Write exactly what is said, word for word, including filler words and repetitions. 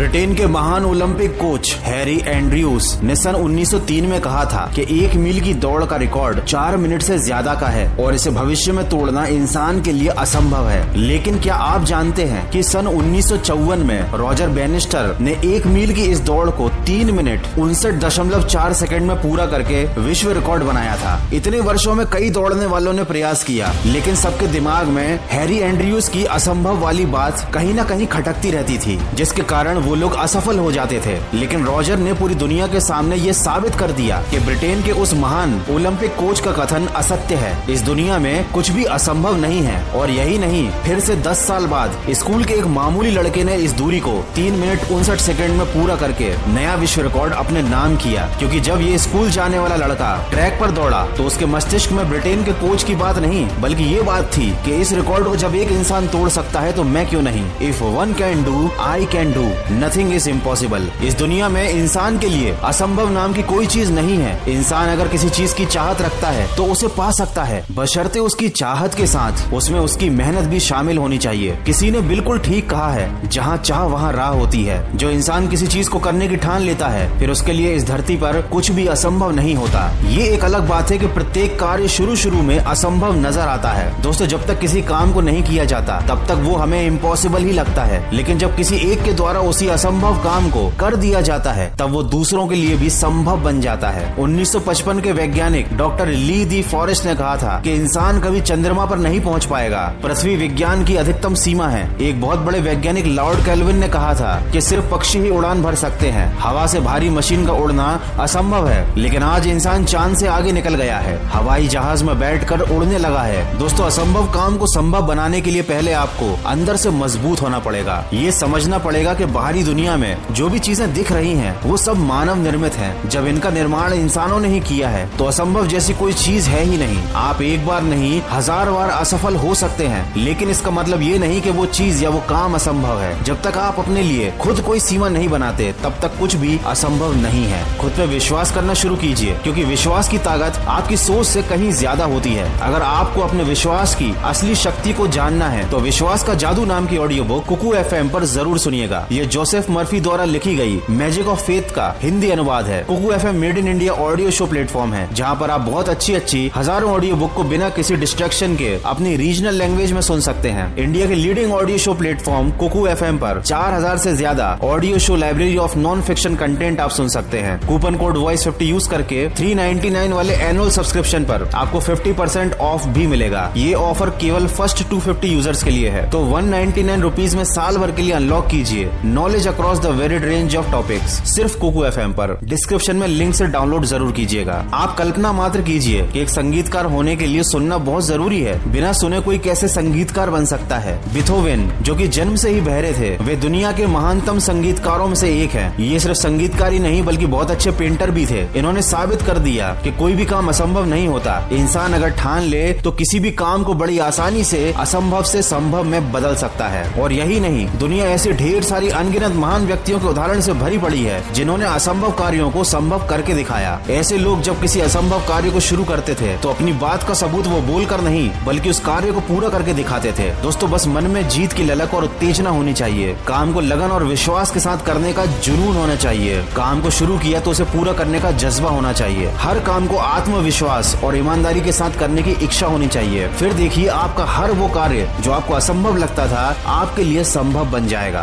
Britain के महान Olympic coach Harry Andrews ने सन उन्नीस सौ तीन में कहा था कि एक मील की दौड़ का रिकॉर्ड चार मिनट से ज्यादा का है और इसे भविष्य में तोड़ना इंसान के लिए असंभव है। लेकिन क्या आप जानते हैं कि सन उन्नीस सौ चौवन में रॉजर बैनिस्टर ने एक मील की इस दौड़ को तीन मिनट उनसठ दशमलव चार सेकेंड में पूरा करके विश्व रिकॉर्ड बनाया था। इतने वर्षों में कई दौड़ने वालों ने प्रयास किया, लेकिन सबके दिमाग में हैरी एंड्रयूज की असंभव वाली बात कहीं न कहीं खटकती रहती थी, जिसके कारण वो लोग असफल हो जाते थे। लेकिन रॉजर ने पूरी दुनिया के सामने ये साबित कर दिया कि ब्रिटेन के उस महान ओलंपिक कोच का कथन असत्य है। इस दुनिया में कुछ भी असंभव नहीं है। और यही नहीं, फिर से दस साल बाद स्कूल के एक मामूली लड़के ने इस दूरी को तीन मिनट उनसठ सेकेंड में पूरा करके नया विश्व रिकॉर्ड अपने नाम किया, क्योंकि जब ये स्कूल जाने वाला लड़का ट्रैक पर दौड़ा तो उसके मस्तिष्क में ब्रिटेन के कोच की बात नहीं बल्कि ये बात थी कि इस रिकॉर्ड को जब एक इंसान तोड़ सकता है तो मैं क्यों नहीं। If one can do I can do, nothing is impossible. इस दुनिया में इंसान के लिए असंभव नाम की कोई चीज नहीं है। इंसान अगर किसी चीज की चाहत रखता है तो उसे पा सकता है, बशर्ते उसकी चाहत के साथ उसमें उसकी मेहनत भी शामिल होनी चाहिए। किसी ने बिल्कुल ठीक कहा है, जहाँ चाह वहाँ राह होती है। जो इंसान किसी चीज को करने की ठान लेता है फिर उसके लिए इस धरती पर कुछ भी असंभव नहीं होता। ये एक अलग बात है कि प्रत्येक कार्य शुरू शुरू में असंभव नजर आता है। दोस्तों, जब तक किसी काम को नहीं किया जाता तब तक वो हमें इम्पॉसिबल ही लगता है, लेकिन जब किसी एक के द्वारा उसी असंभव काम को कर दिया जाता है तब वो दूसरों के लिए भी संभव बन जाता है। उन्नीस सौ पचपन के वैज्ञानिक डॉक्टर ली दी फॉरेस्ट ने कहा था कि इंसान कभी चंद्रमा पर नहीं पहुंच पाएगा, पृथ्वी विज्ञान की अधिकतम सीमा है। एक बहुत बड़े वैज्ञानिक लॉर्ड केल्विन ने कहा था कि सिर्फ पक्षी ही उड़ान भर सकते हैं, हवा से भारी मशीन का उड़ना असंभव है। लेकिन आज इंसान चांद से आगे निकल गया है, हवाई जहाज में बैठकर उड़ने लगा है। दोस्तों, असंभव काम को संभव बनाने के लिए पहले आपको अंदर से मजबूत होना पड़ेगा। ये समझना पड़ेगा कि बाहरी दुनिया में जो भी चीजें दिख रही हैं वो सब मानव निर्मित हैं। जब इनका निर्माण इंसानों ने ही किया है तो असंभव जैसी कोई चीज है ही नहीं। आप एक बार नहीं हजार बार असफल हो सकते हैं, लेकिन इसका मतलब ये नहीं कि वो चीज या वो काम असंभव है। जब तक आप अपने लिए खुद कोई सीमा नहीं बनाते तब तक कुछ भी असंभव नहीं है। खुद पे विश्वास करना शुरू कीजिए, क्योंकि विश्वास की ताकत आपकी सोच से कहीं ज्यादा होती है। अगर आपको अपने विश्वास की असली शक्ति को जानना है तो विश्वास का जादू नाम की ऑडियो बुक कुकू एफएम पर जरूर सुनिएगा। ये जोसेफ मर्फी द्वारा लिखी गई मैजिक ऑफ फेथ का हिंदी अनुवाद है। Kuku FM made in India audio show platform है, जहाँ पर आप बहुत अच्छी अच्छी हजारों ऑडियो बुक को बिना किसी डिस्ट्रैक्शन के अपनी रीजनल लैंग्वेज में सुन सकते हैं। इंडिया के leading audio show platform Kuku FM पर चार हजार से ज्यादा audio show library of non fiction content आप सुन सकते हैं। Coupon code voice fifty use करके थ्री नाइन्टी नाइन वाले एनुअल सब्सक्रिप्शन पर आपको फिफ्टी परसेंट ऑफ भी मिलेगा। ये ऑफर केवल फर्स्ट टू फिफ्टी यूजर्स के लिए है, तो वन नाइन्टी नाइन रुपीस में साल भर के लिए अनलॉक कीजिए knowledge across the varied range of topics, सिर्फ कुकू एफएम पर। डिस्क्रिप्शन में लिंक से डाउनलोड जरूर कीजिएगा। आप कल्पना मात्र कीजिए कि एक संगीतकार होने के लिए सुनना बहुत जरूरी है। बिना सुने कोई कैसे संगीतकार बन सकता है? बीथोवन, जो कि जन्म से ही बहरे थे, वे दुनिया के महानतम संगीतकारों में से एक है। ये सिर्फ संगीतकार ही नहीं बल्कि बहुत अच्छे पेंटर भी थे। इन्होंने साबित कर दिया कि कोई भी काम असंभव नहीं होता। इंसान अगर ठान ले तो किसी भी काम को बड़ी आसानी से असंभव से संभव में बदल सकता है। और यही नहीं, दुनिया ऐसे ढेर सारी अनगिनत महान व्यक्तियों के उदाहरण से भरी पड़ी है जिन्होंने असंभव कार्यों को संभव करके दिखाया। ऐसे लोग जब किसी असंभव कार्य को शुरू करते थे तो अपनी बात का सबूत वो बोलकर नहीं बल्कि उस कार्य को पूरा करके दिखाते थे। दोस्तों, बस मन में जीत की ललक और उत्तेजना होनी चाहिए। काम को लगन और विश्वास के साथ करने का जुनून होना चाहिए। काम को शुरू किया तो उसे पूरा करने का जज्बा होना चाहिए। हर काम को आत्मविश्वास और ईमानदारी के साथ करने की इच्छा होनी चाहिए। फिर देखिए, आपका हर वो कार्य जो आपको असंभव लगता था आपके लिए संभव बन जाएगा।